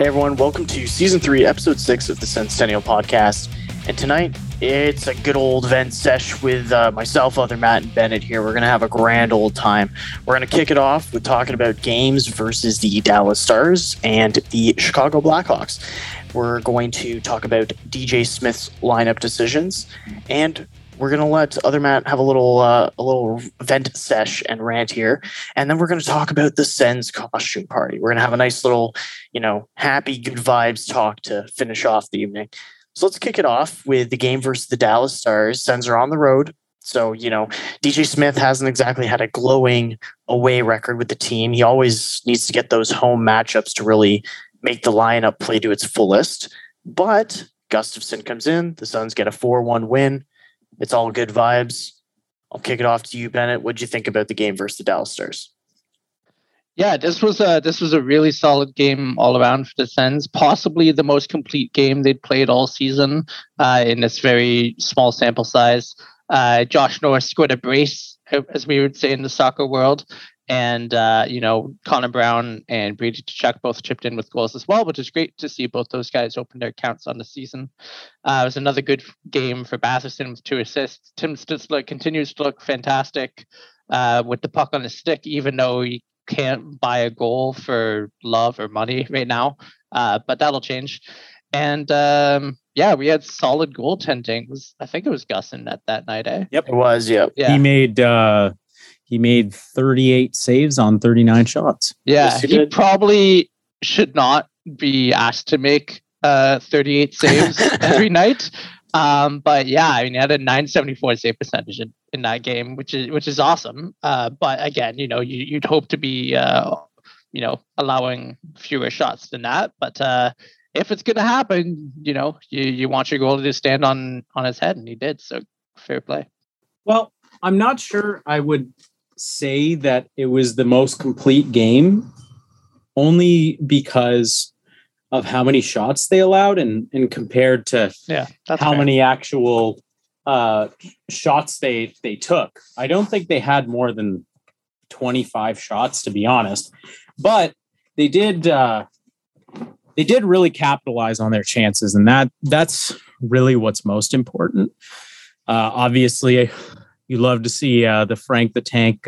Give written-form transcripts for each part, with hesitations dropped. Hey everyone, welcome to Season 3, Episode 6 of the Centennial Podcast. And tonight, it's a good old vent sesh with myself, Other Matt, and Bennett here. We're going to have a grand old time. We're going to kick it off with talking about games versus the Dallas Stars and the Chicago Blackhawks. We're going to talk about DJ Smith's lineup decisions, and we're going to let Other Matt have a little vent sesh and rant here. And then we're going to talk about the Sens costume party. We're going to have a nice little, happy, good vibes talk to finish off the evening. So let's kick it off with the game versus the Dallas Stars. Sens are on the road. So, DJ Smith hasn't exactly had a glowing away record with the team. He always needs to get those home matchups to really make the lineup play to its fullest. But Gustavsson comes in. The Sens get a 4-1 win. It's all good vibes. I'll kick it off to you, Bennett. What did you think about the game versus the Dallas Stars? Yeah, this was a really solid game all around for the Sens. Possibly the most complete game they'd played all season in this very small sample size. Josh Norris scored a brace, as we would say in the soccer world. And, Connor Brown and Brady Tkachuk both chipped in with goals as well, which is great to see both those guys open their accounts on the season. It was another good game for Batherson with 2 assists. Tim Stützle continues to look fantastic with the puck on his stick, even though he can't buy a goal for love or money right now. But that'll change. And, we had solid goaltending. I think it was Gusson that night, eh? Yep, it was, yeah. He made... He made 38 saves on 39 shots. Yeah, he probably should not be asked to make 38 saves every night. He had a 974 save percentage in that game, which is awesome. But again, you'd hope to be, allowing fewer shots than that. But if it's going to happen, you want your goalie to stand on his head, and he did. So fair play. Well, I'm not sure I would say that it was the most complete game only because of how many shots they allowed and compared to how many actual shots they took. I don't think they had more than 25 shots, to be honest, but they did really capitalize on their chances. And that's really what's most important. Obviously, you love to see the Frank the Tank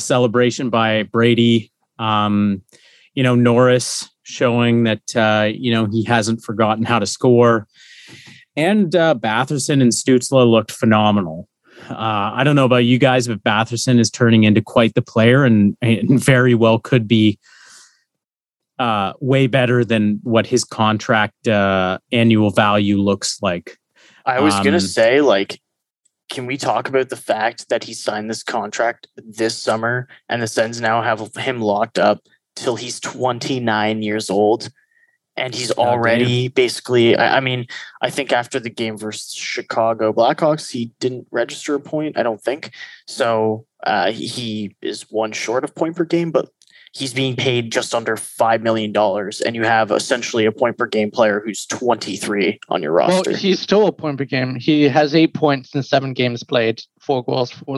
celebration by Brady. Norris showing that, he hasn't forgotten how to score. And Batherson and Stützle looked phenomenal. I don't know about you guys, but Batherson is turning into quite the player and very well could be way better than what his contract annual value looks like. I was going to say, can we talk about the fact that he signed this contract this summer and the Sens now have him locked up till he's 29 years old? And he's already basically, I think after the game versus Chicago Blackhawks, he didn't register a point, I don't think. So he is one short of point per game, but he's being paid just under $5 million. And you have essentially a point per game player who's 23 on your roster. Well, he's still a point per game. He has 8 points in 7 games played, 4 goals, 4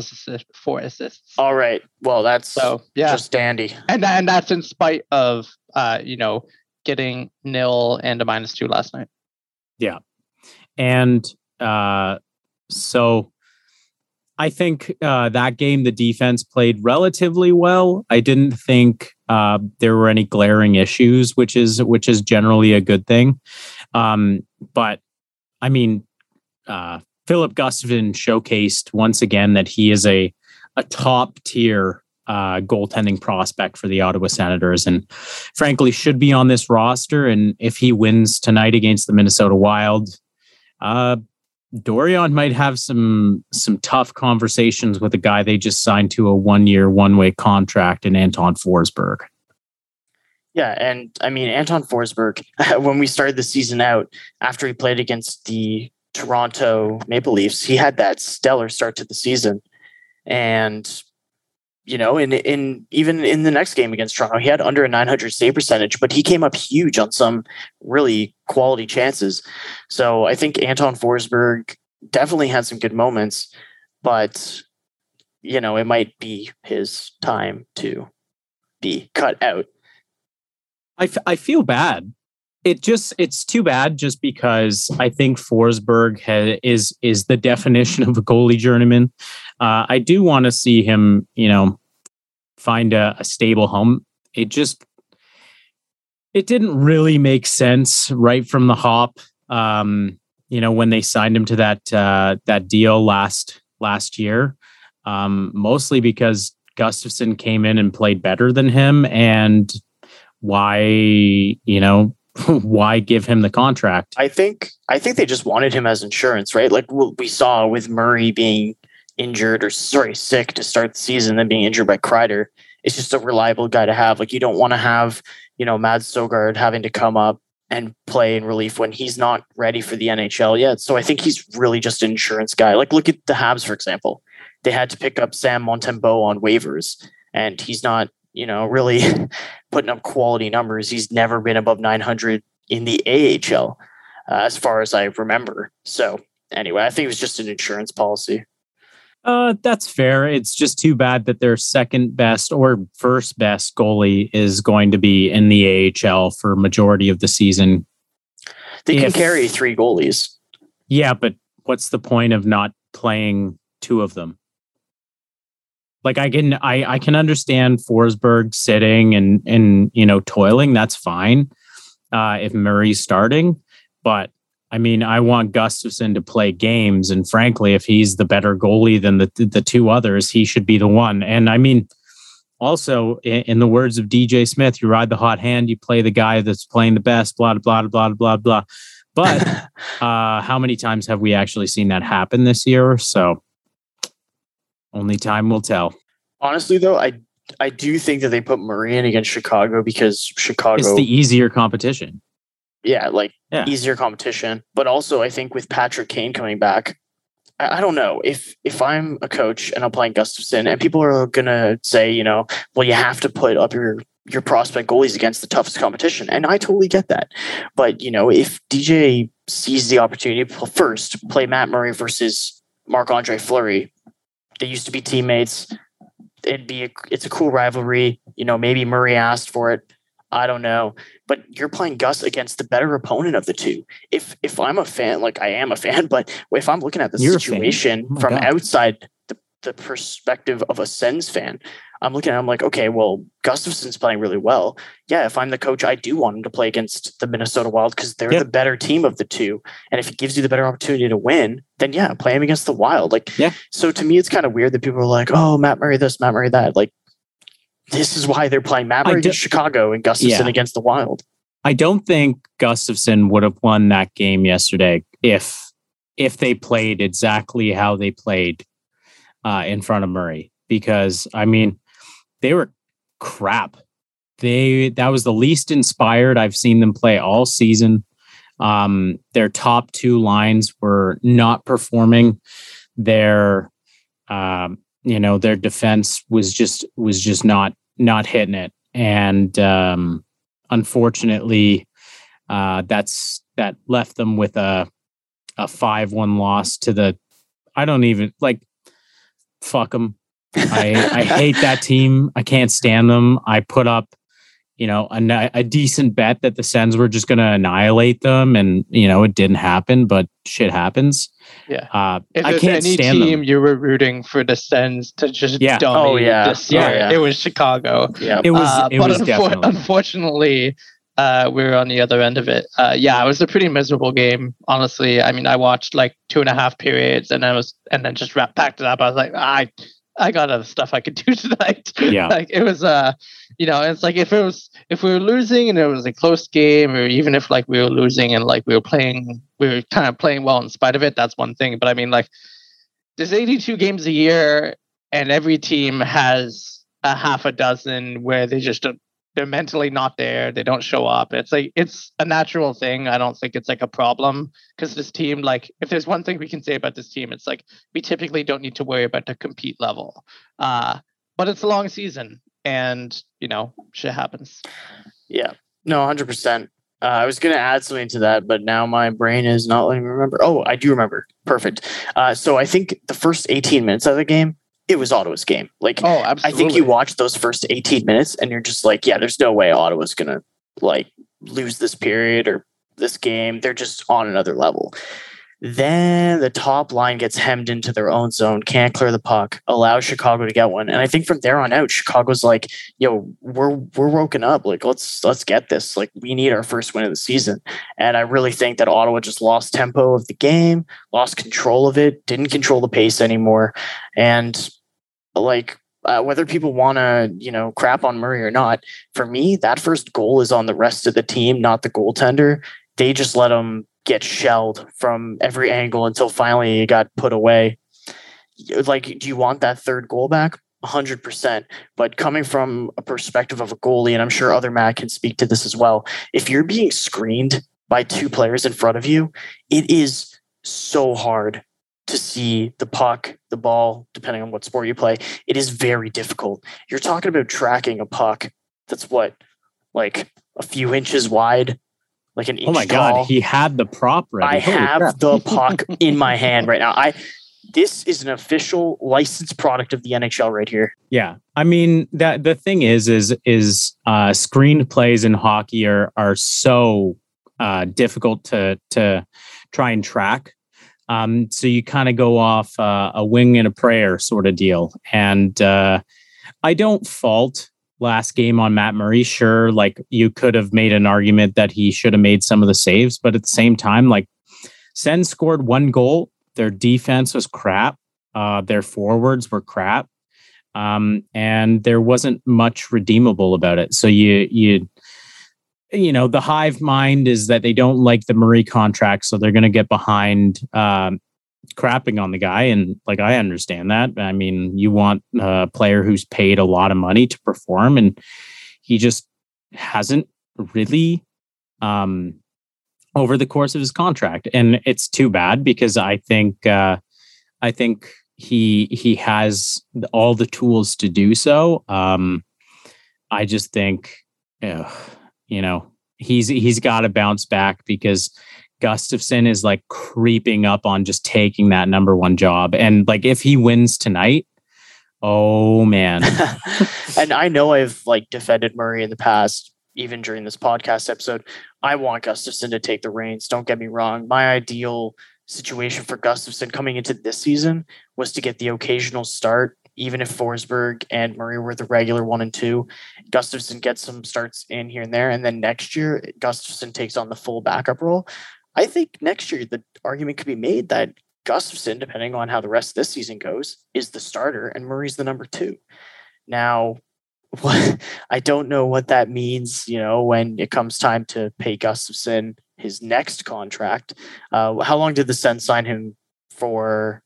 assists. All right. Well, that's just dandy. And that's in spite of, getting nil and a -2 last night. Yeah. And so... I think that game, the defense played relatively well. I didn't think there were any glaring issues, which is generally a good thing. Philip Gustavin showcased once again that he is a top tier goaltending prospect for the Ottawa Senators, and frankly should be on this roster. And if he wins tonight against the Minnesota Wild, Dorion might have some tough conversations with a guy they just signed to a 1-year, 1-way contract in Anton Forsberg. Yeah, and Anton Forsberg, when we started the season out, after he played against the Toronto Maple Leafs, he had that stellar start to the season. And, even in the next game against Toronto, he had under a 900 save percentage, but he came up huge on some really quality chances. So I think Anton Forsberg definitely had some good moments, but, it might be his time to be cut out. I feel bad. It's too bad just because I think Forsberg is the definition of a goalie journeyman. I do want to see him, find a stable home. It didn't really make sense right from the hop. When they signed him to that deal last year, mostly because Gustavsson came in and played better than him, and why give him the contract? I think they just wanted him as insurance, right? Like what we saw with Murray being sick to start the season, then being injured by Kreider. It's just a reliable guy to have. Like you don't want to have, Mads Sogard having to come up and play in relief when he's not ready for the NHL yet. So I think he's really just an insurance guy. Like look at the Habs, for example. They had to pick up Sam Montembeau on waivers, and he's not, really putting up quality numbers. He's never been above 900 in the AHL, as far as I remember. So anyway, I think it was just an insurance policy. That's fair. It's just too bad that their second best or first best goalie is going to be in the AHL for majority of the season. They can carry three goalies. Yeah, but what's the point of not playing two of them? Like I can understand Forsberg sitting and toiling. That's fine if Murray's starting, but I want Gustavsson to play games, and frankly, if he's the better goalie than the two others, he should be the one. And also, in the words of DJ Smith, you ride the hot hand, you play the guy that's playing the best, blah, blah, blah, blah, blah. But how many times have we actually seen that happen this year? So only time will tell. Honestly, though, I do think that they put Murray in against Chicago because Chicago... It's the easier competition. Yeah, easier competition. But also, I think with Patrick Kane coming back, I don't know. If I'm a coach and I'm playing Gustavsson, and people are going to say, you have to put up your prospect goalies against the toughest competition. And I totally get that. But, if DJ sees the opportunity to first play Matt Murray versus Marc-Andre Fleury, they used to be teammates. It's a cool rivalry. Maybe Murray asked for it. I don't know, but you're playing Gus against the better opponent of the two. If I'm a fan, like I am a fan, but if I'm looking at the situation from outside the perspective of a Sens fan, I'm like, okay, well, Gustavsson's playing really well. Yeah, if I'm the coach, I do want him to play against the Minnesota Wild because they're the better team of the two. And if it gives you the better opportunity to win, then play him against the Wild. So to me, it's kind of weird that people are like, oh, Matt Murray this, Matt Murray that. Like, this is why they're playing Maverick in Chicago and Gustavsson against the Wild. I don't think Gustavsson would have won that game yesterday if they played exactly how they played in front of Murray, because they were crap. That was the least inspired I've seen them play all season. Their top two lines were not performing. Their their defense was just not hitting it. And unfortunately, that left them with a 5-1 loss to the... I don't even... Like, fuck them. I hate that team. I can't stand them. I put up, a decent bet that the Sens were just going to annihilate them. And, it didn't happen, but shit happens. Yeah. If I can't any stand team them. You were rooting for the Sens to just dominate this year. Oh, yeah. It was Chicago. Yeah. It was definitely. Unfortunately, we were on the other end of it. It was a pretty miserable game, honestly. I watched 2.5 periods and then just packed it up. I was like, I got other stuff I could do tonight. Yeah. It was, it's like if we were losing and it was a close game, or even if we were losing and we were kind of playing well in spite of it, that's one thing. But there's 82 games a year, and every team has a half a dozen where they just don't, they're mentally not there. They don't show up. It's a natural thing. I don't think it's a problem, because this team, if there's one thing we can say about this team, it's we typically don't need to worry about the compete level. But it's a long season, and shit happens. Yeah, no, 100%. I was going to add something to that, but now my brain is not letting me remember. Oh, I do remember. Perfect. So I think the first 18 minutes of the game, it was Ottawa's game. Absolutely. I think you watch those first 18 minutes and you're just like, yeah, there's no way Ottawa's going to like lose this period or this game. They're just on another level. Then the top line gets hemmed into their own zone, can't clear the puck, allow Chicago to get one. And I think from there on out, Chicago's like, yo, we're woken up. Like, let's get this. Like, we need our first win of the season. And I really think that Ottawa just lost tempo of the game, lost control of it, didn't control the pace anymore. And like, whether people want to, crap on Murray or not, for me, that first goal is on the rest of the team, not the goaltender. They just let him get shelled from every angle until finally it got put away. Like, do you want that third goal back? 100%. But coming from a perspective of a goalie, and I'm sure other Matt can speak to this as well, if you're being screened by two players in front of you, it is so hard to see the puck, the ball, depending on what sport you play. It is very difficult. You're talking about tracking a puck that's like a few inches wide, like an inch. Oh my God, he had the prop ready. I have the puck in my hand right now. This is an official licensed product of the NHL right here. Yeah. I mean, that the thing is screened plays in hockey are so difficult to try and track. So you kind of go off a wing and a prayer sort of deal. And I don't fault last game on Matt Murray. Sure, like you could have made an argument that he should have made some of the saves. But at the same time, like Sens scored one goal. Their defense was crap. Their forwards were crap. And there wasn't much redeemable about it. So you know, the hive mind is that they don't like the Murray contract, so they're going to get behind crapping on the guy. And like, I understand that. I mean, you want a player who's paid a lot of money to perform, and he just hasn't really over the course of his contract. And it's too bad, because I think he has all the tools to do so. I just think, he's got to bounce back, because Gustavsson is like creeping up on just taking that number one job. And like, if he wins tonight, oh man. And I know I've like defended Murray in the past, even during this podcast episode. I want Gustavsson to take the reins. Don't get me wrong. My ideal situation for Gustavsson coming into this season was to get the occasional start. Even if Forsberg and Murray were the regular 1 and 2, Gustavsson gets some starts in here and there. And then next year, Gustavsson takes on the full backup role. I think next year, the argument could be made that Gustavsson, depending on how the rest of this season goes, is the starter and Murray's the number 2. Now, I don't know what that means, when it comes time to pay Gustavsson his next contract. How long did the Sens sign him for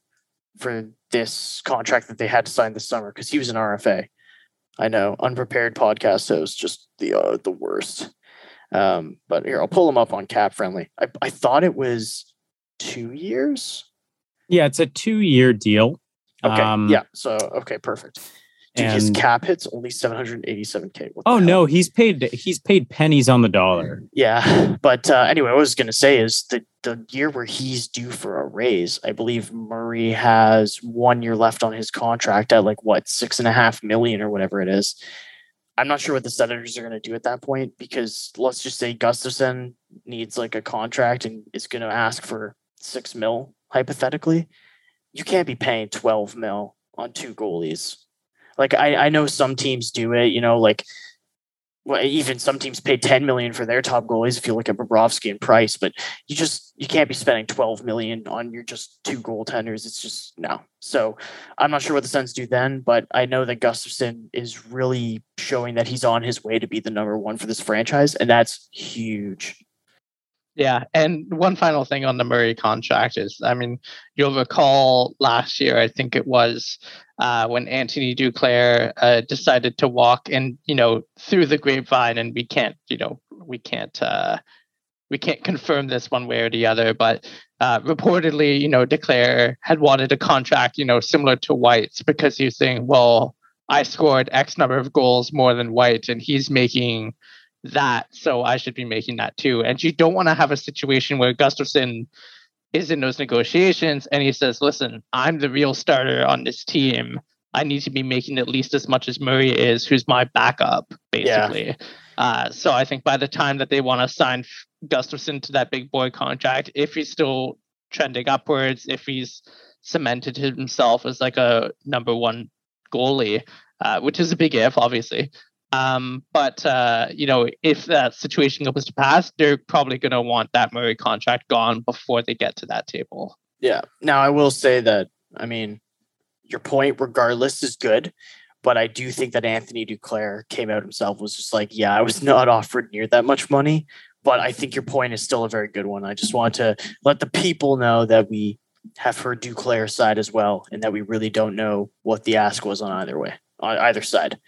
this contract that they had to sign this summer? Because he was an RFA. I know, unprepared podcast host, just the worst. But here, I'll pull him up on Cap Friendly. I thought it was 2 years. Yeah, it's a 2-year deal. Okay. Okay, perfect. Dude, his cap hit's only $787,000. Oh no, he's paid pennies on the dollar. Yeah, but anyway, what I was going to say is that the year where he's due for a raise, I believe Murray has 1 year left on his contract at like what, $6.5 million or whatever it is. I'm not sure what the Senators are going to do at that point, because let's just say Gustavsson needs like a contract and is going to ask for $6 million hypothetically. You can't be paying $12 million on 2 goalies. Like, I know some teams do it, even some teams pay $10 million for their top goalies if you look at Bobrovsky and Price, but you can't be spending $12 million on your just 2 goaltenders. It's just no. So I'm not sure what the Sens do then, but I know that Gustavsson is really showing that he's on his way to be the number 1 for this franchise, and that's huge. Yeah, and one final thing on the Murray contract is, I mean, you'll recall last year, I think it was when Anthony Duclair decided to walk, and through the grapevine, and we can't confirm this one way or the other, but reportedly, Duclair had wanted a contract, similar to White's, because he was saying, well, I scored X number of goals more than White, and he's making that, so I should be making that too. And you don't want to have a situation where Gustavsson is in those negotiations and he says, listen, I'm the real starter on this team, I need to be making at least as much as Murray is, who's my backup, basically. Yeah. So I think by the time that they want to sign Gustavsson to that big boy contract, if he's still trending upwards, if he's cemented himself as like a number one goalie, which is a big if, obviously. But if that situation goes to pass, they're probably going to want that Murray contract gone before they get to that table. Yeah. Now, I will say that, I mean, your point regardless is good, but I do think that Anthony Duclair came out himself, was just like, yeah, I was not offered near that much money, but I think your point is still a very good one. I just want to let the people know that we have heard Duclair's side as well, and that we really don't know what the ask was on either side.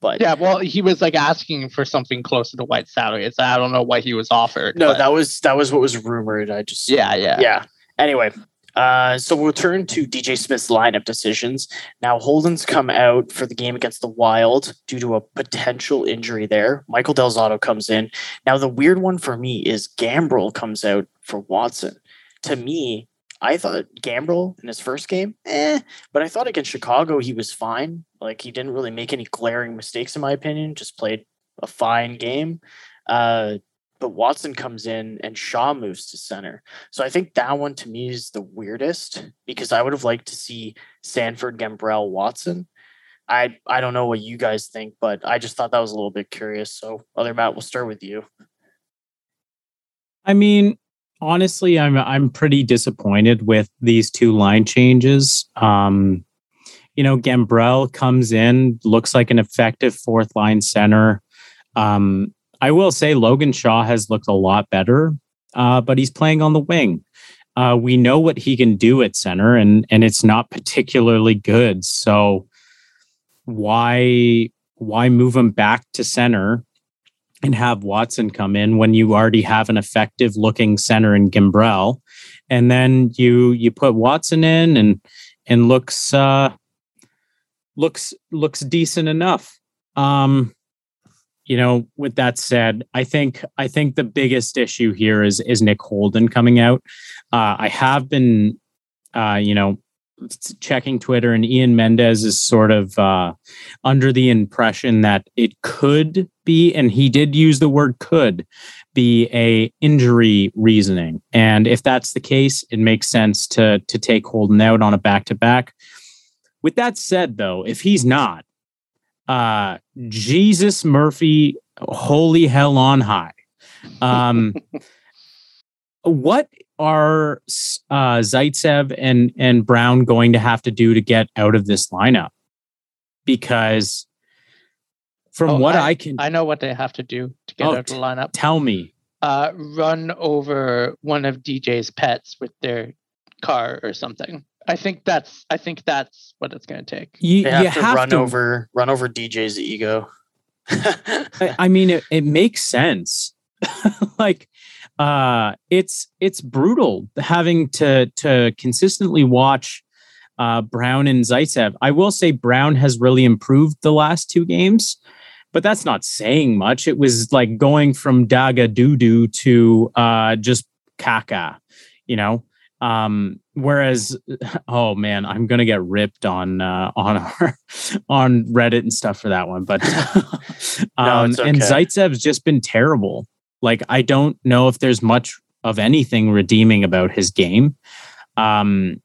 But yeah, well, he was like asking for something closer to White's salary. It's, I don't know what he was offered. No, but that was what was rumored. Yeah. Anyway, so we'll turn to DJ Smith's lineup decisions. Now, Holden's come out for the game against the Wild due to a potential injury there. Michael Del Zotto comes in. Now, the weird one for me is Gambrell comes out for Watson. To me, I thought Gambrell in his first game, but I thought against Chicago he was fine. Like, he didn't really make any glaring mistakes, in my opinion. Just played a fine game. But Watson comes in and Shaw moves to center. So I think that one to me is the weirdest, because I would have liked to see Sanford, Gambrell, Watson. I don't know what you guys think, but I just thought that was a little bit curious. So, Other Matt, we'll start with you. I mean, honestly, I'm pretty disappointed with these two line changes. Gambrell comes in, looks like an effective fourth line center. I will say Logan Shaw has looked a lot better, but he's playing on the wing. We know what he can do at center, and it's not particularly good. So why move him back to center and have Watson come in when you already have an effective looking center in Gambrell? And then you put Watson in and looks decent enough. With that said, I think the biggest issue here is Nick Holden coming out. I have been, checking Twitter, and Ian Mendes is sort of under the impression that it could be, and he did use the word could, be a injury reasoning. And if that's the case, it makes sense to take Holden out on a back-to-back. With that said, though, if he's not, Jesus Murphy, holy hell on high. What are Zaitsev and Brown going to have to do to get out of this lineup? Because from I know what they have to do to get out of the lineup. Tell me. Run over one of DJ's pets with their car or something. I think that's what it's going to take. You have to run over DJ's ego. I mean, it makes sense. Like, it's brutal having to consistently watch Brown and Zaitsev. I will say Brown has really improved the last two games, but that's not saying much. It was like going from Daga doo-doo to just caca, whereas, oh man, I'm going to get ripped on Reddit and stuff for that one. But no, it's okay. And Zaitsev's just been terrible. Like, I don't know if there's much of anything redeeming about his game. But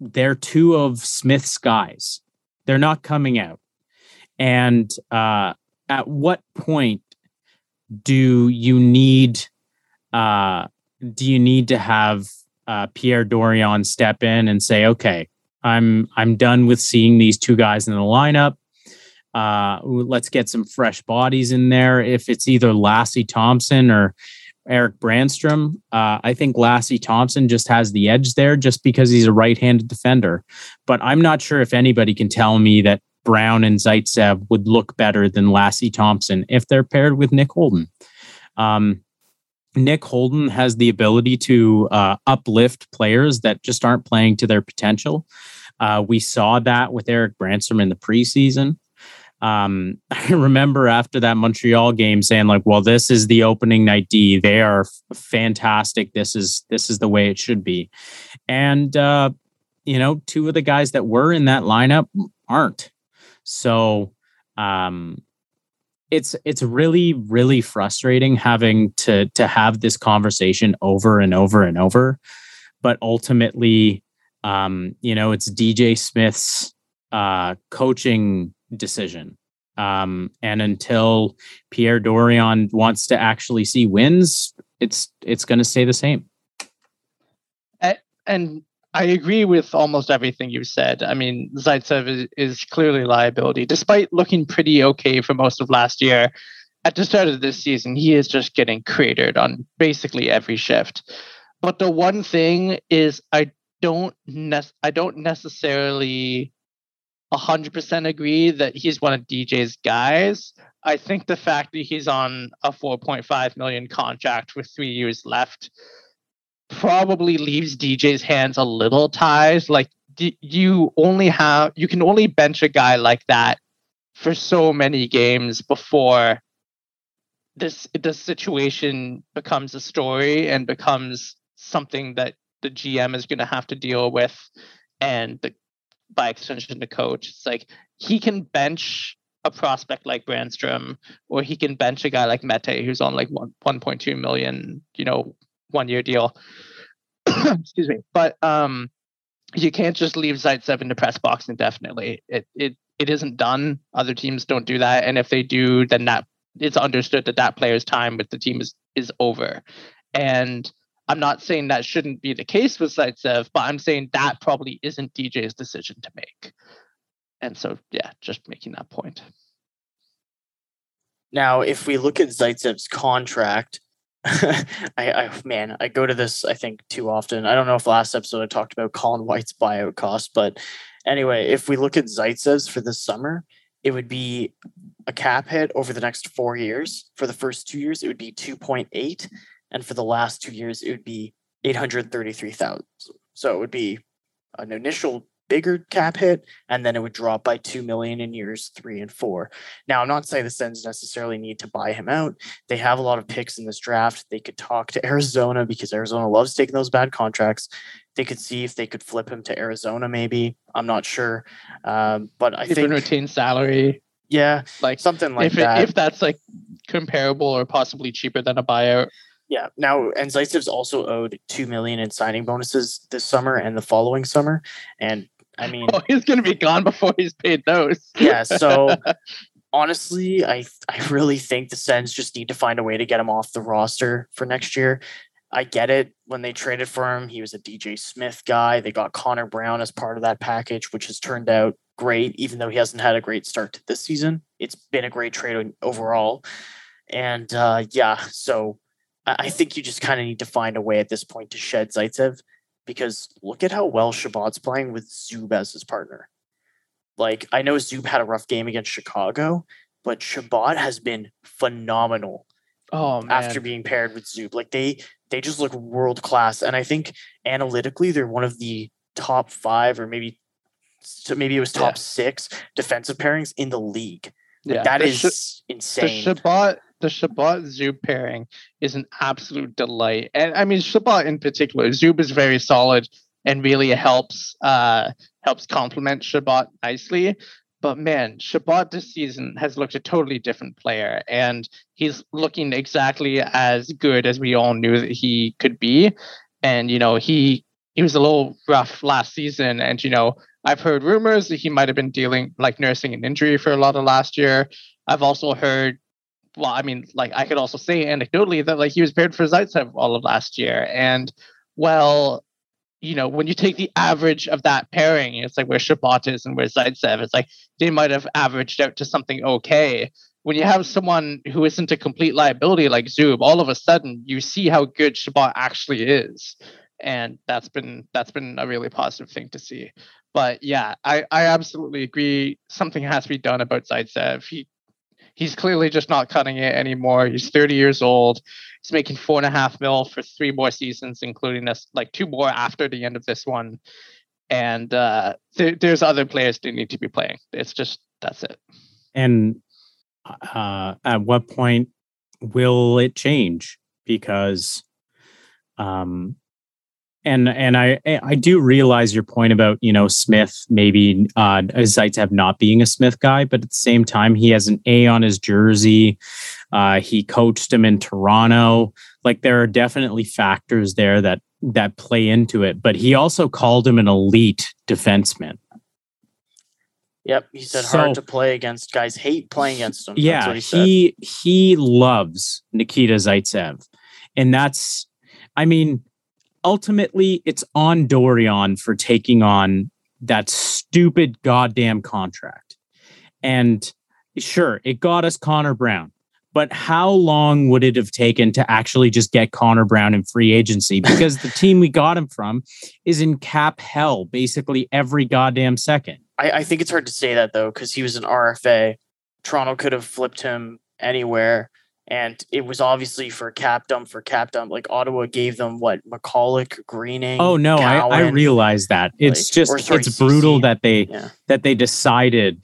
they're two of Smith's guys. They're not coming out. And at what point do you need to have Pierre Dorion step in and say, okay, I'm done with seeing these two guys in the lineup. Let's get some fresh bodies in there. If it's either Lassi Thomson or Erik Brännström, I think Lassi Thomson just has the edge there just because he's a right-handed defender. But I'm not sure if anybody can tell me that Brown and Zaitsev would look better than Lassi Thomson if they're paired with Nick Holden. Nick Holden has the ability to uplift players that just aren't playing to their potential. We saw that with Erik Brännström in the preseason. I remember after that Montreal game saying, like, well, this is the opening night D. They are fantastic. This is the way it should be. And you know, two of the guys that were in that lineup aren't. So it's really, really frustrating having to have this conversation over and over and over. But ultimately, you know, it's DJ Smith's coaching decision. And until Pierre Dorion wants to actually see wins, it's going to stay the same. And I agree with almost everything you said. I mean, Zaitsev is clearly a liability, despite looking pretty okay for most of last year. At the start of this season, he is just getting cratered on basically every shift. But the one thing is, I don't necessarily 100% agree that he's one of DJ's guys. I think the fact that he's on a $4.5 million contract with 3 years left probably leaves DJ's hands a little ties. Like, you can only bench a guy like that for so many games before this situation becomes a story and becomes something that the GM is going to have to deal with, and by extension, the coach. It's like, he can bench a prospect like Brännström, or he can bench a guy like Mete, who's on like 1.2 million, you know, 1 year deal. Excuse me. But you can't just leave Zaitsev in the press box indefinitely. It isn't done. Other teams don't do that. And if they do, then that it's understood that player's time with the team is over. And I'm not saying that shouldn't be the case with Zaitsev, but I'm saying that probably isn't DJ's decision to make. And so, yeah, just making that point. Now, if we look at Zaitsev's contract, I go to this, I think, too often. I don't know if last episode I talked about Colin White's buyout cost, but anyway, if we look at Zaitsev's for this summer, it would be a cap hit over the next 4 years. For the first 2 years, it would be 2.8. And for the last 2 years, it would be $833,000. So it would be an initial bigger cap hit, and then it would drop by $2 million in years 3 and 4. Now, I'm not saying the Sens necessarily need to buy him out. They have a lot of picks in this draft. They could talk to Arizona, because Arizona loves taking those bad contracts. They could see if they could flip him to Arizona, maybe. I'm not sure. But I think routine salary. Yeah, like something like that. If that's like comparable or possibly cheaper than a buyout. Yeah. Now, and Zaitsev's also owed $2 million in signing bonuses this summer and the following summer. And I mean, he's going to be gone before he's paid those. Yeah. So honestly, I really think the Sens just need to find a way to get him off the roster for next year. I get it. When they traded for him, he was a DJ Smith guy. They got Connor Brown as part of that package, which has turned out great, even though he hasn't had a great start to this season. It's been a great trade overall. And so I think you just kind of need to find a way at this point to shed Zaitsev, because look at how well Shabbat's playing with Zub as his partner. Like, I know Zub had a rough game against Chicago, but Shabbat has been phenomenal after being paired with Zub. Like, they just look world-class. And I think analytically, they're one of the top five, or maybe it was top six defensive pairings in the league. Like, yeah, that is insane. The Shabbat-Zub pairing is an absolute delight. And I mean, Shabbat in particular, Zub is very solid and really helps complement Shabbat nicely. But man, Shabbat this season has looked a totally different player, and he's looking exactly as good as we all knew that he could be. And, you know, he was a little rough last season, and, you know, I've heard rumors that he might have been nursing an injury for a lot of last year. I've also heard, I could also say anecdotally that, like, he was paired for Zaitsev all of last year. And, well, you know, when you take the average of that pairing, it's like where Shabbat is and where Zaitsev, it's like they might have averaged out to something okay. When you have someone who isn't a complete liability like Zub, all of a sudden you see how good Shabbat actually is. And that's been a really positive thing to see. But yeah, I absolutely agree. Something has to be done about Zaitsev. He's clearly just not cutting it anymore. He's 30 years old. He's making $4.5 million for 3 more seasons, including this, like 2 more after the end of this one. And there's other players that need to be playing. It's just, that's it. And at what point will it change? Because And I do realize your point about, you know, Smith, maybe Zaitsev not being a Smith guy, but at the same time, he has an A on his jersey. He coached him in Toronto. Like, there are definitely factors there that play into it. But he also called him an elite defenseman. Yep, he said hard to play against. Guys hate playing against him. Yeah, that's what he loves Nikita Zaitsev. And that's, I mean, ultimately, it's on Dorion for taking on that stupid goddamn contract. And sure, it got us Connor Brown, but how long would it have taken to actually just get Connor Brown in free agency? Because the team we got him from is in cap hell basically every goddamn second. I think it's hard to say that, though, because he was an RFA. Toronto could have flipped him anywhere. And it was obviously for cap dump. Like, Ottawa gave them, what, McCulloch, Greening? Oh, no, Cowan, I realize that. It's like, it's brutal that they decided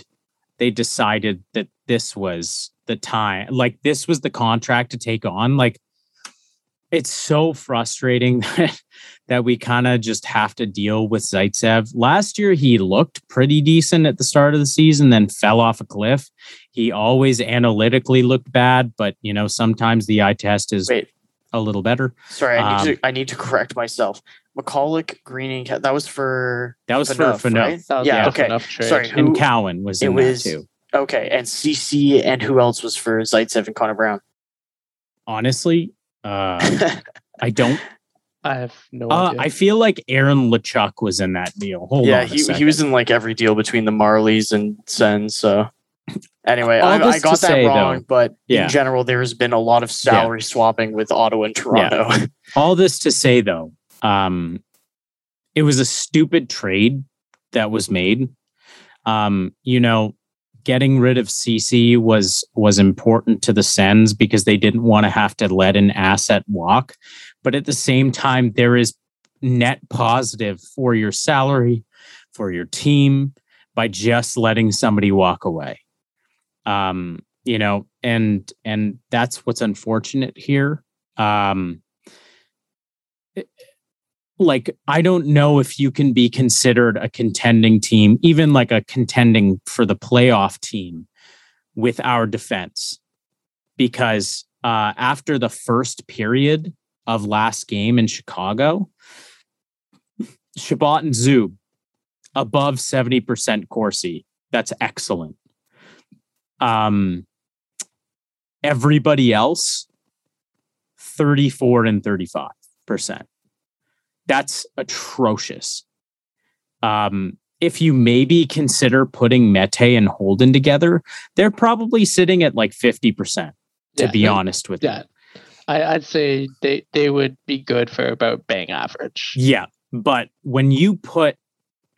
that this was the time. Like, this was the contract to take on. Like, it's so frustrating that we kind of just have to deal with Zaitsev. Last year, he looked pretty decent at the start of the season, then fell off a cliff. He always analytically looked bad, but, you know, sometimes the eye test is a little better. Sorry, I need to correct myself. McCulloch, Greening, that was for Phaneuf, right? Okay. Sorry, and Cowan was in there too. Okay, and Ceci and who else was for Zaitsev and Connor Brown? Honestly, I have no idea. I feel like Aaron Tkachuk was in that deal. Hold on, he was in like every deal between the Marlies and Sens. So anyway, I got that wrong, but in general, there has been a lot of salary swapping with Ottawa and Toronto. Yeah. All this to say, though, it was a stupid trade that was made. You know, getting rid of Ceci was important to the Sens because they didn't want to have to let an asset walk. But at the same time, there is net positive for your salary, for your team, by just letting somebody walk away. You know, and that's what's unfortunate here. Like, I don't know if you can be considered a contending team, even like a contending for the playoff team, with our defense. Because after the first period of last game in Chicago, Shabbat and Zub above 70% Corsi. That's excellent. Everybody else, 34 and 35%. That's atrocious. If you maybe consider putting Mete and Holden together, they're probably sitting at like 50%, to be honest with you. I'd say they would be good for about bang average. Yeah, but when you put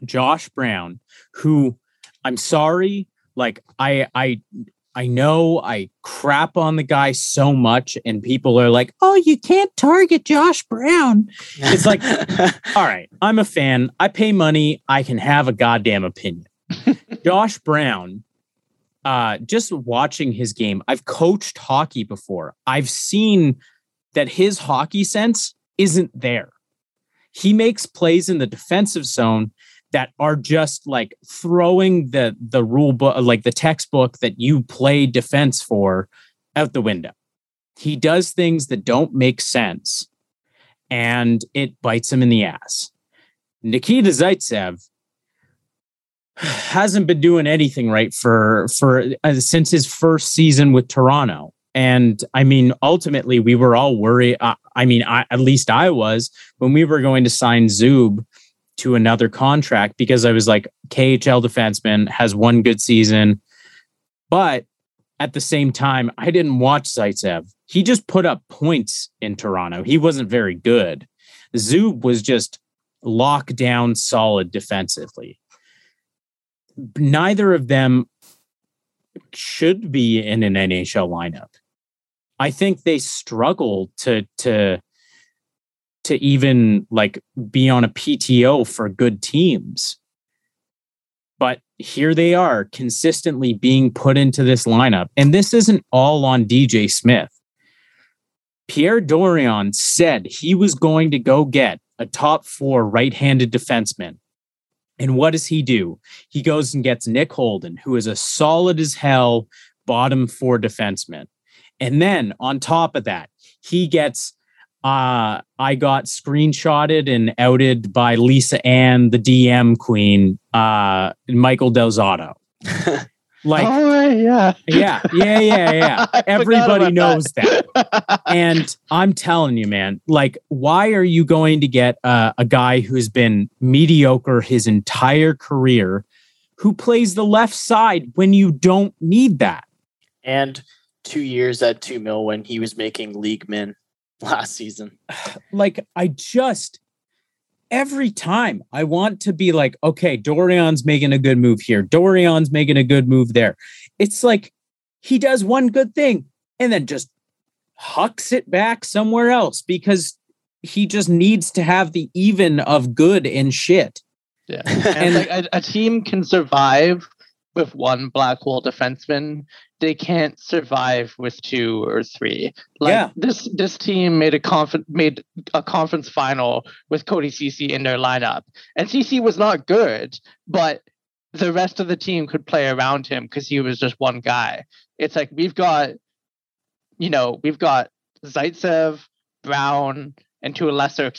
Josh Brown, who, I'm sorry, like, I know I crap on the guy so much, and people are like, oh, you can't target Josh Brown. It's like, all right, I'm a fan. I pay money. I can have a goddamn opinion. Josh Brown, just watching his game, I've coached hockey before. I've seen that his hockey sense isn't there. He makes plays in the defensive zone that are just like throwing the rule book, like the textbook that you play defense for, out the window. He does things that don't make sense, and it bites him in the ass. Nikita Zaitsev hasn't been doing anything right for since his first season with Toronto. And I mean, ultimately, we were all worried. I was, when we were going to sign Zub to another contract, because I was like, KHL defenseman has one good season. But at the same time, I didn't watch Zaitsev. He just put up points in Toronto. He wasn't very good. Zub was just locked down solid defensively. Neither of them should be in an NHL lineup. I think they struggle to even like be on a PTO for good teams. But here they are consistently being put into this lineup. And this isn't all on DJ Smith. Pierre Dorion said he was going to go get a top four right-handed defenseman. And what does he do? He goes and gets Nick Holden, who is a solid as hell bottom four defenseman. And then on top of that, he gets, I got screenshotted and outed by Lisa Ann, the DM queen, Michael Del Zotto. Like, oh, yeah. Everybody knows that. And I'm telling you, man, like, why are you going to get a guy who's been mediocre his entire career who plays the left side when you don't need that? And 2 years at $2 million when he was making league min last season. Like, I just... Every time I want to be like, okay, Dorion's making a good move here. Dorion's making a good move there. It's like he does one good thing and then just hucks it back somewhere else because he just needs to have the even of good and shit. Yeah, and like a team can survive with one black hole defenseman. They can't survive with two or three. Like this team made a conference final with Cody Ceci in their lineup, and Ceci was not good, but the rest of the team could play around him because he was just one guy. It's like we've got Zaitsev, Brown, and to a lesser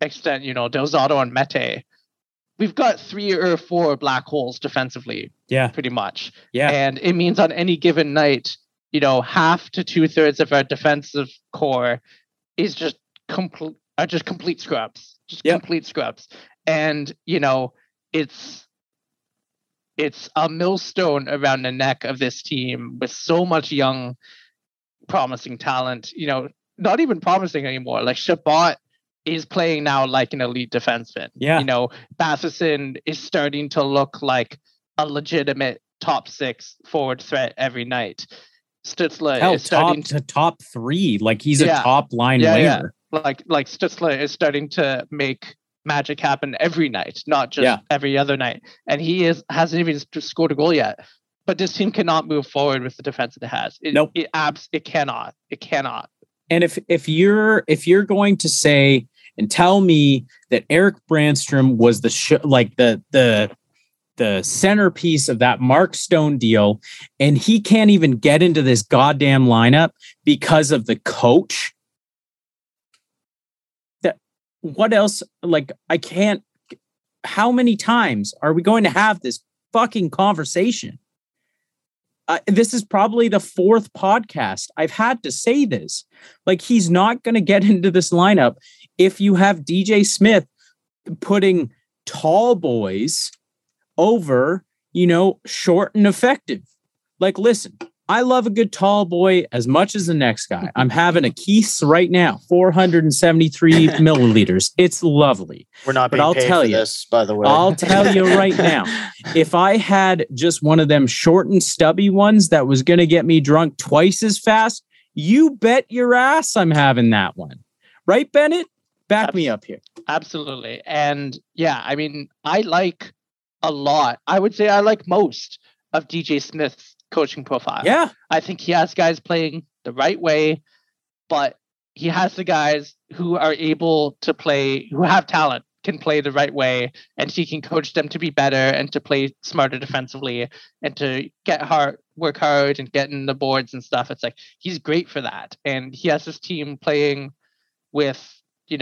extent, Del Zotto and Mete. We've got three or four black holes defensively, pretty much. Yeah. And it means on any given night, half to 2/3 of our defensive core is just complete scrubs. Complete scrubs. And, it's a millstone around the neck of this team with so much young, promising talent, not even promising anymore. Like Shabbat is playing now like an elite defenseman. Yeah. Batherson is starting to look like a legitimate top six forward threat every night. Stützle is starting to top three. Like he's a top line winger. Yeah. Like Stützle is starting to make magic happen every night, not just every other night. And he hasn't even scored a goal yet. But this team cannot move forward with the defense it has. It cannot. It cannot. And if you're going to say and tell me that Erik Brännström was the centerpiece of that Mark Stone deal, and he can't even get into this goddamn lineup because of the coach. What else? Like, I can't. How many times are we going to have this fucking conversation? This is probably the fourth podcast I've had to say this. Like, he's not going to get into this lineup if you have DJ Smith putting tall boys over, short and effective. Like, listen, I love a good tall boy as much as the next guy. I'm having a Keith's right now, 473 milliliters. It's lovely. We're not being paid for this, by the way. I'll tell you right now, if I had just one of them short and stubby ones that was going to get me drunk twice as fast, you bet your ass I'm having that one. Right, Bennett? Back me up here. Absolutely. And I like a lot. I would say I like most of DJ Smith's coaching profile. Yeah. I think he has guys playing the right way, but he has the guys who are able to play, who have talent, can play the right way, and he can coach them to be better and to play smarter defensively and to get hard, work hard and get in the boards and stuff. It's like, he's great for that. And he has his team playing with,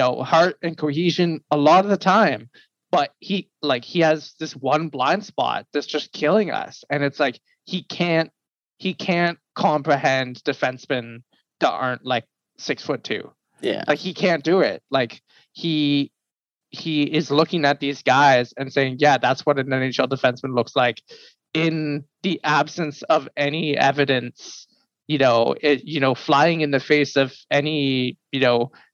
heart and cohesion a lot of the time, but he has this one blind spot that's just killing us. And it's like, he can't comprehend defensemen that aren't like 6'2". Yeah. Like, he can't do it. Like he is looking at these guys and saying, yeah, that's what an NHL defenseman looks like in the absence of any evidence, flying in the face of any,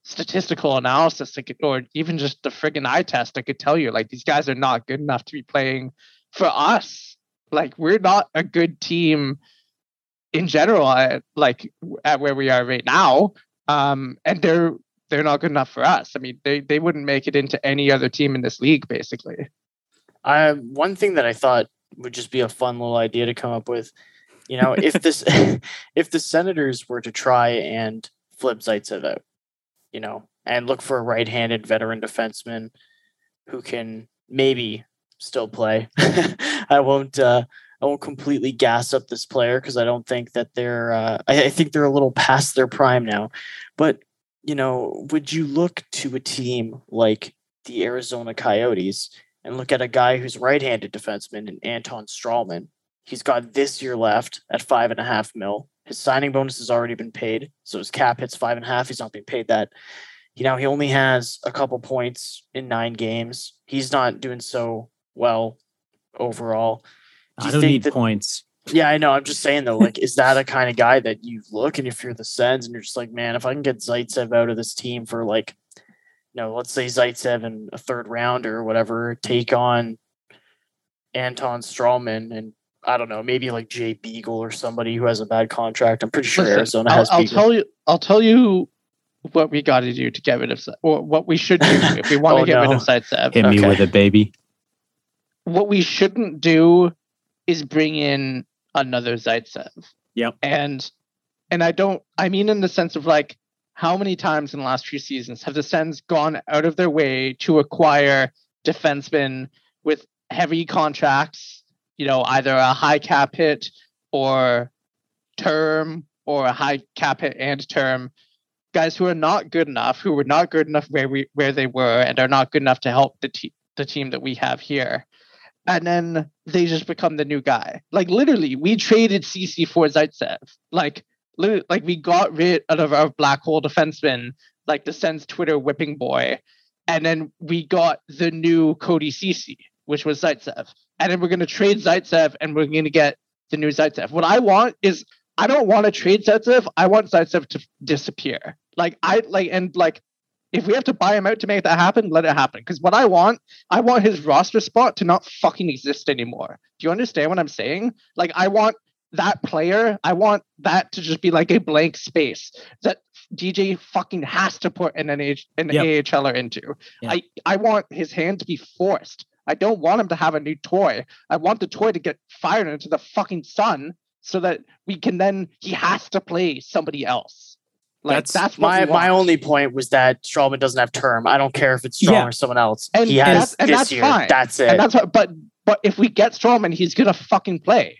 statistical analysis or even just the friggin' eye test. I could tell you, like, these guys are not good enough to be playing for us. Like, we're not a good team in general, at where we are right now. And they're not good enough for us. I mean, they wouldn't make it into any other team in this league, basically. One thing that I thought would just be a fun little idea to come up with, if the Senators were to try and flip Zaitsev out, and look for a right-handed veteran defenseman who can maybe still play. I won't completely gas up this player because I don't think that they're I think they're a little past their prime now. But, you know, would you look to a team like the Arizona Coyotes and look at a guy who's right-handed defenseman in Anton Strålman? He's got this year left at $5.5 million. His signing bonus has already been paid, so his cap hits $5.5 million. He's not being paid that. You know, he only has a couple points in 9 games. He's not doing so well overall. I don't think that points. Yeah, I know. I'm just saying, though, like, is that a kind of guy that you look and if you're the Sens and you're just like, man, if I can get Zaitsev out of this team for, like, you know, let's say Zaitsev in a third round or whatever, take on Anton Strålman and, I don't know, maybe like Jay Beagle or somebody who has a bad contract. I'm pretty sure Arizona has Beagle. I'll tell you what we got to do to get rid of, or what we should do if we want to get rid of Zaitsev. Hit me with it, baby. What we shouldn't do is bring in another Zaitsev. Yep. And I mean in the sense of, like, how many times in the last few seasons have the Sens gone out of their way to acquire defensemen with heavy contracts, you know, either a high cap hit or term, or a high cap hit and term, guys who are not good enough, who were not good enough where they were and are not good enough to help the team that we have here. And then they just become the new guy. Like, literally, we traded Ceci for Zaitsev. Like we got rid of our black hole defenseman, like the Sens Twitter whipping boy. And then we got the new Cody Ceci, which was Zaitsev. And then we're going to trade Zaitsev and we're going to get the new Zaitsev. What I want is, I don't want to trade Zaitsev. I want Zaitsev to disappear. If we have to buy him out to make that happen, let it happen. Because what I want his roster spot to not fucking exist anymore. Do you understand what I'm saying? Like, I want that player, I want that to just be like a blank space that DJ fucking has to put an AHLer into. Yep. I want his hand to be forced. I don't want him to have a new toy. I want the toy to get fired into the fucking sun so that we can then, he has to play somebody else. Like, that's my only point was that Strålman doesn't have term. I don't care if it's Strålman or someone else. And he has this year. Fine. That's it. And that's what, but if we get Strålman, he's gonna fucking play.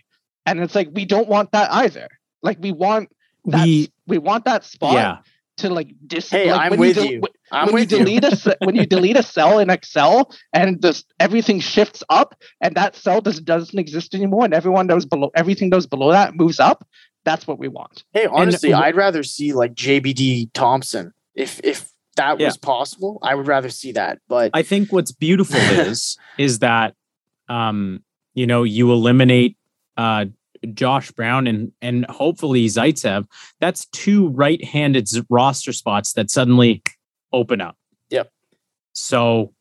And it's like, we don't want that either. Like, we want that spot to, like, disappear. Hey, like, when you delete a cell in Excel and this everything shifts up and that cell just doesn't exist anymore and everything that was below that moves up. That's what we want. Hey, honestly, I'd rather see, like, JBD Thompson. If that was possible, I would rather see that. But I think what's beautiful is that, you know, you eliminate Josh Brown and hopefully Zaitsev. That's 2 right-handed roster spots that suddenly open up. Yep. So,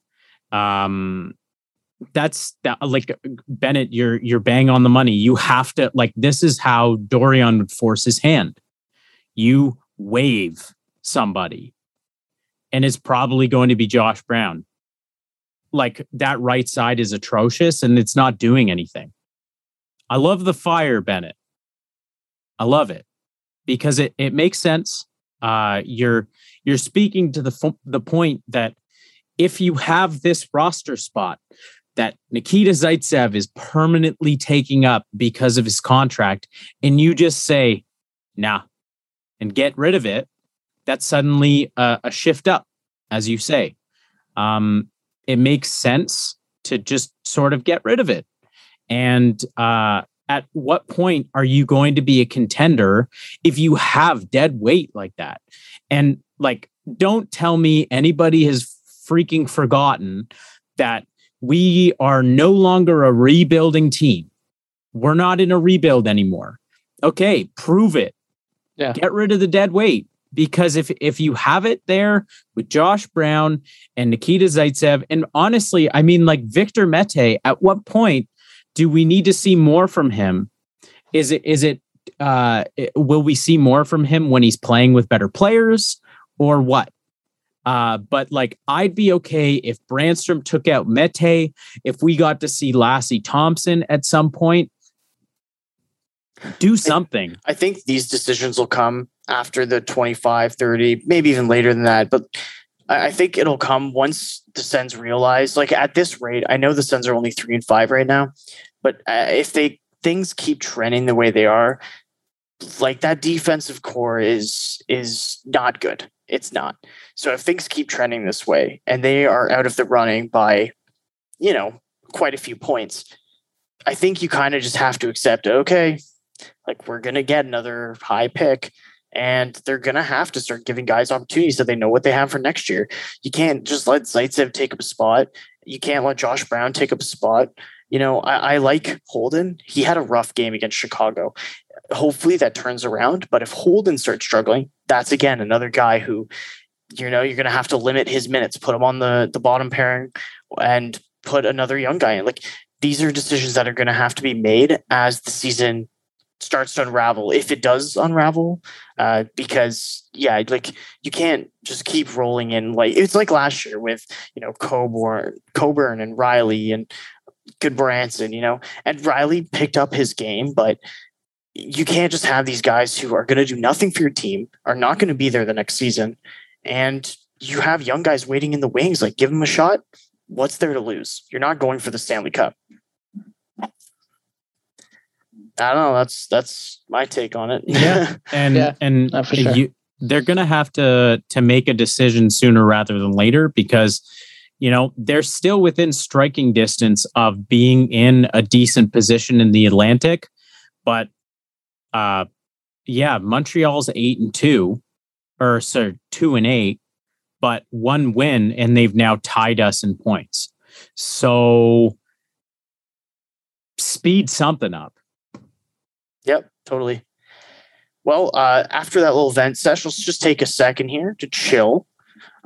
that's that. Like, Bennett, you're bang on the money. You have to, like, this is how Dorion would force his hand. You waive somebody, and it's probably going to be Josh Brown. Like, that right side is atrocious, and it's not doing anything. I love the fire, Bennett. I love it because it makes sense. You're speaking to the point that if you have this roster spot that Nikita Zaitsev is permanently taking up because of his contract, and you just say, nah, and get rid of it, that's suddenly a shift up, as you say. It makes sense to just sort of get rid of it. And at what point are you going to be a contender if you have dead weight like that? And, like, don't tell me anybody has freaking forgotten that we are no longer a rebuilding team. We're not in a rebuild anymore. Okay, prove it. Yeah. Get rid of the dead weight, because if you have it there with Josh Brown and Nikita Zaitsev, and honestly, I mean, like, Victor Mete, at what point do we need to see more from him? Will we see more from him when he's playing with better players or what? But, like, I'd be okay if Brännström took out Mete, if we got to see Lassi Thomson at some point. Do something. I think these decisions will come after the 25, 30, maybe even later than that. But I think it'll come once the Sens realize, like at this rate, I know the Sens are only 3-5 right now, but if things keep trending the way they are, like that defensive core is not good. It's not. So if things keep trending this way and they are out of the running by, you know, quite a few points, I think you kind of just have to accept, okay, like we're going to get another high pick and they're going to have to start giving guys opportunities so they know what they have for next year. You can't just let Zaitsev take up a spot. You can't let Josh Brown take up a spot. You know, I like Holden. He had a rough game against Chicago. Hopefully that turns around. But if Holden starts struggling, that's again, another guy who, you know, you're going to have to limit his minutes, put him on the bottom pairing and put another young guy in. Like these are decisions that are going to have to be made as the season starts to unravel. If it does unravel, because yeah, like you can't just keep rolling in. Like it's like last year with, you know, Coburn and Riley and Goodbranson, you know, and Riley picked up his game, but you can't just have these guys who are going to do nothing for your team, are not going to be there the next season. And you have young guys waiting in the wings, like give them a shot. What's there to lose? You're not going for the Stanley Cup. I don't know. That's my take on it. Yeah. And for sure. They're going to have to make a decision sooner rather than later because, you know, they're still within striking distance of being in a decent position in the Atlantic. But yeah, Montreal's 8-2 or sorry, 2-8, but one win and they've now tied us in points. So speed something up. Yep, totally. Well, after that little vent session, let's just take a second here to chill.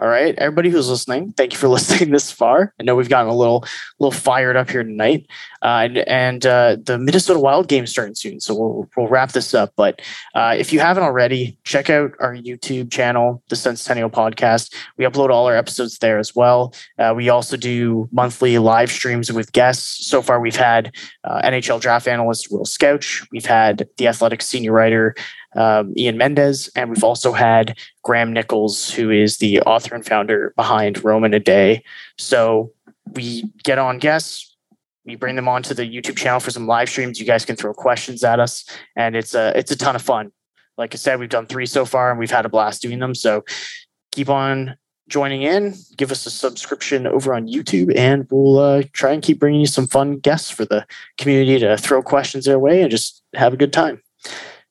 All right, everybody who's listening, thank you for listening this far. I know we've gotten a little fired up here tonight, and the Minnesota Wild game's starting soon, so we'll wrap this up. But if you haven't already, check out our YouTube channel, the Centennial Podcast. We upload all our episodes there as well. We also do monthly live streams with guests. So far, we've had NHL draft analyst Will Scouch. We've had the Athletic senior writer, Ian Mendes, and we've also had Graham Nichols, who is the author and founder behind Roman a Day. So we get on guests, we bring them onto the YouTube channel for some live streams. You guys can throw questions at us, and it's a ton of fun. Like I said, we've done 3 so far, and we've had a blast doing them. So keep on joining in. Give us a subscription over on YouTube, and we'll try and keep bringing you some fun guests for the community to throw questions their way and just have a good time.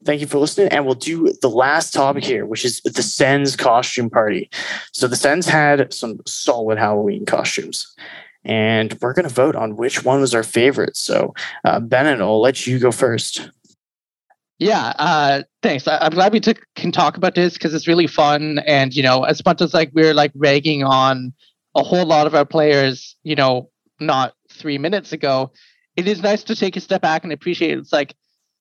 Thank you for listening. And we'll do the last topic here, which is the Sens costume party. So the Sens had some solid Halloween costumes, and we're going to vote on which one was our favorite. So Bennett, I'll let you go first. Yeah. Thanks. I'm glad we can talk about this because it's really fun. And, you know, as much as like, we're like ragging on a whole lot of our players, you know, not 3 minutes ago, it is nice to take a step back and appreciate it. It's like,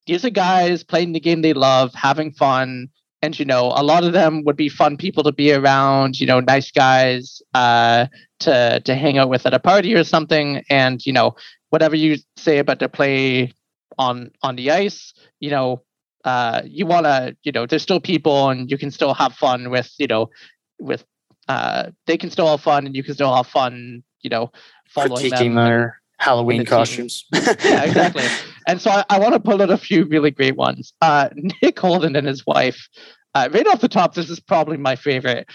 these are guys playing the game they love, having fun. And, you know, a lot of them would be fun people to be around, you know, nice guys to hang out with at a party or something. And, you know, whatever you say about their play on the ice, you know, you want to, you know, there's still people and you can still have fun with, you know, with they can still have fun and you can still have fun, you know, following them. Their Halloween costumes. Yeah, exactly. And so I want to pull out a few really great ones. Nick Holden and his wife, right off the top, this is probably my favorite.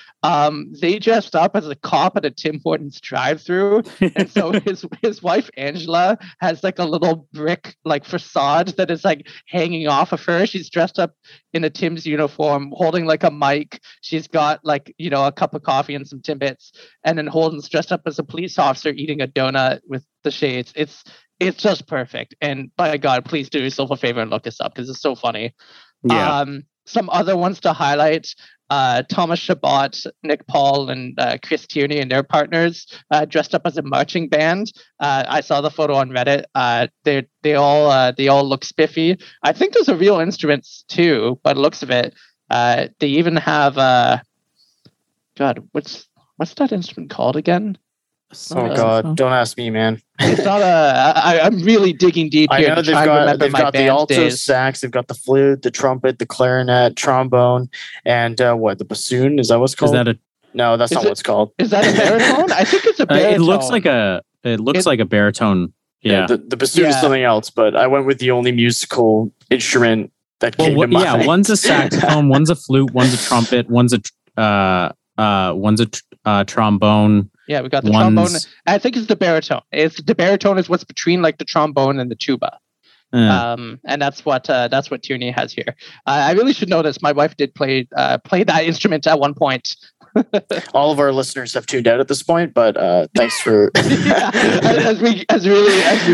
They dressed up as a cop at a Tim Hortons drive-thru, and so his wife Angela has like a little brick like facade that is like hanging off of her. She's dressed up in a Tim's uniform, holding like a mic. She's got like, you know, a cup of coffee and some Timbits, and then Holden's dressed up as a police officer eating a donut with the shades. It's just perfect. And by God, please do yourself a favor and look this up because it's so funny. Yeah. Some other ones to highlight, Thomas Shabbat, Nick Paul, and Chris Tierney and their partners dressed up as a marching band. I saw the photo on Reddit. They all look spiffy. I think those are real instruments too, by the looks of it. They even have God, what's that instrument called again? Oh God! Don't ask me, man. It's not I'm really digging deep here. I know they've got the alto sax, they've got the flute, the trumpet, the clarinet, trombone, and what? The bassoon? Is that what's called? Is that a No, that's not what it's called. Is that a baritone? I think it's a baritone. It looks like a. It looks like a baritone. Yeah. The bassoon is something else, but I went with the only musical instrument that came to mind. Yeah, one's a saxophone, one's a flute, one's a trumpet, one's a trombone. Yeah, we got the trombone. I think it's the baritone. It's the baritone is what's between like the trombone and the tuba. Yeah. And that's what Tierney has here. I really should know this. My wife did play that instrument at one point. All of our listeners have tuned out at this point, but thanks for as we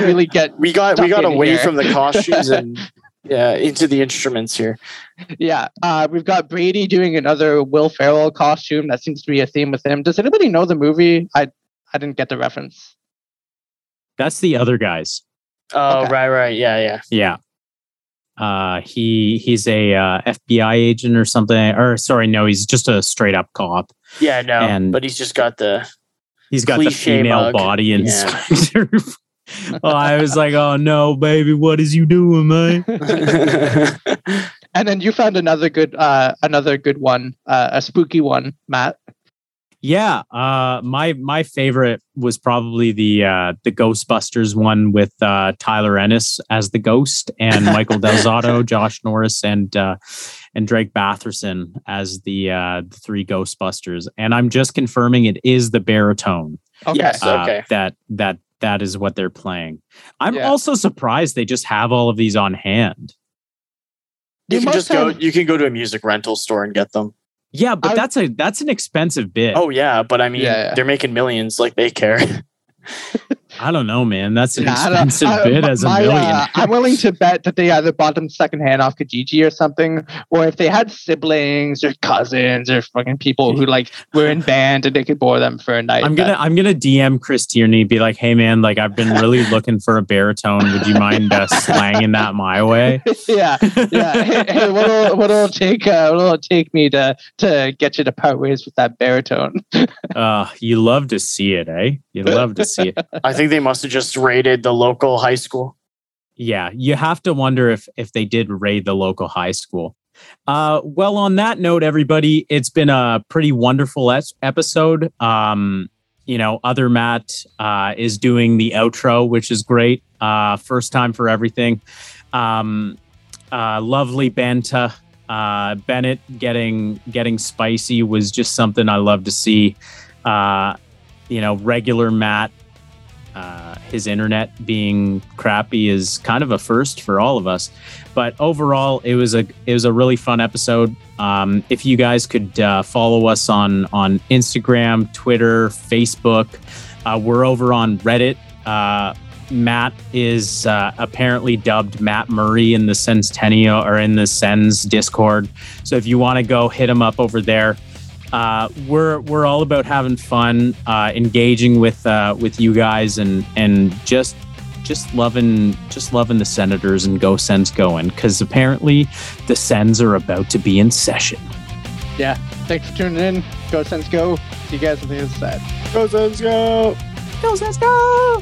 really get we got away from the costumes and into the instruments here. Yeah, we've got Brady doing another Will Ferrell costume. That seems to be a theme with him. Does anybody know the movie? I didn't get the reference. That's The Other Guys. Oh, okay. Right. Yeah. He's a FBI agent or something. Or sorry, no, he's just a straight up cop. Yeah, no. But he's just got the female mug. Body and I was like, oh no, baby, what is you doing, man? And then you found another good one, a spooky one, Matt. Yeah, my favorite was probably the Ghostbusters one with Tyler Ennis as the ghost and Michael Del Zotto, Josh Norris, and Drake Batherson as the three Ghostbusters. And I'm just confirming it is the baritone. Okay. Yes, okay. That is what they're playing. I'm also surprised they just have all of these on hand. You can go to a music rental store and get them. Yeah, but that's an expensive bit. Oh yeah, but I mean they're making millions, like they care. I don't know, man. That's an expensive bit as a million. I'm willing to bet that they either bought them secondhand off Kijiji or something, or if they had siblings or cousins or fucking people who like were in band and they could borrow them for a night. I'm gonna DM Chris Tierney and be like, hey man, like I've been really looking for a baritone. Would you mind slanging that my way? Yeah. Hey, what'll it take me to get you to part ways with that baritone? You love to see it, eh? You love to see it. I think they must have just raided the local high school. Yeah, you have to wonder if they did raid the local high school. Well, on that note, everybody, it's been a pretty wonderful episode. Other Matt is doing the outro, which is great. First time for everything. Lovely banta. Bennett getting spicy was just something I love to see. Regular Matt. His internet being crappy is kind of a first for all of us, but overall it was a really fun episode. If you guys could follow us on Instagram, Twitter, Facebook, we're over on Reddit. Matt is apparently dubbed Matt Murray in the Centennial or in the Sens Discord. So if you want to go hit him up over there. We're all about having fun, engaging with you guys and just loving the Senators and go Sens going, because apparently the Sens are about to be in session. Yeah. Thanks for tuning in. Go Sens go. See you guys on the other side. Go Sens go. Go Sens go.